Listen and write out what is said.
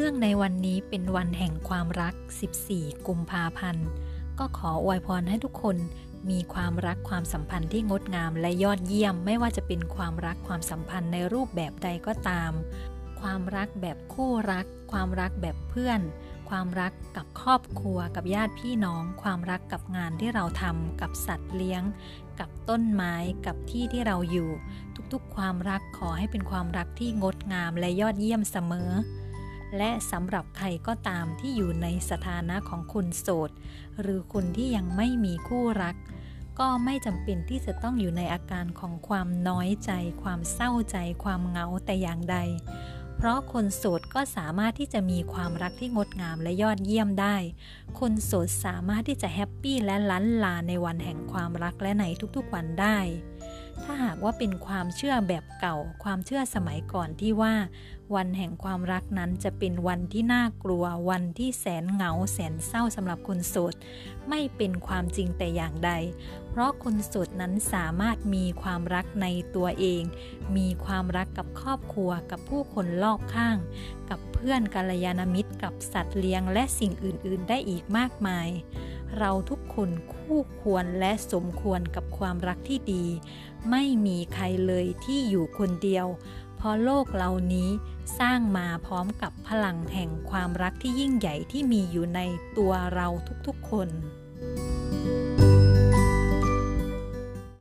รื่องในวันนี้เป็นวันแห่งความรัก14กุมภาพันธ์ก็ขออวยพรให้ทุกคนมีความรักความสัมพันธ์ที่งดงามและยอดเยี่ยมไม่ว่าจะเป็นความรักความสัมพันธ์ในรูปแบบใดก็ตามความรักแบบคู่รักความรักแบบเพื่อนความรักกับครอบครัวกับญาติพี่น้องความรักกับงานที่เราทำกับสัตว์เลี้ยงกับต้นไม้กับที่ที่เราอยู่ทุกๆความรักขอให้เป็นความรักที่งดงามและยอดเยี่ยมเสมอและสำหรับใครก็ตามที่อยู่ในสถานะของคุณโสดหรือคุณที่ยังไม่มีคู่รักก็ไม่จำเป็นที่จะต้องอยู่ในอาการของความน้อยใจความเศร้าใจความเหงาแต่อย่างใดเพราะคนโสดก็สามารถที่จะมีความรักที่งดงามและยอดเยี่ยมได้คนโสดสามารถที่จะแฮปปี้และล้านลาในวันแห่งความรักและในทุกๆวันได้ถ้าหากว่าเป็นความเชื่อแบบเก่าความเชื่อสมัยก่อนที่ว่าวันแห่งความรักนั้นจะเป็นวันที่น่ากลัววันที่แสนเหงาแสนเศร้าสำหรับคนโสดไม่เป็นความจริงแต่อย่างใดเพราะคนโสดนั้นสามารถมีความรักในตัวเองมีความรักกับครอบครัวกับผู้คนรอบข้างกับเพื่อนกัลยาณมิตรกับสัตว์เลี้ยงและสิ่งอื่นๆได้อีกมากมายเราทุกคนคู่ควรและสมควรกับความรักที่ดีไม่มีใครเลยที่อยู่คนเดียวเพราะโลกเหล่านี้สร้างมาพร้อมกับพลังแห่งความรักที่ยิ่งใหญ่ที่มีอยู่ในตัวเราทุกๆคน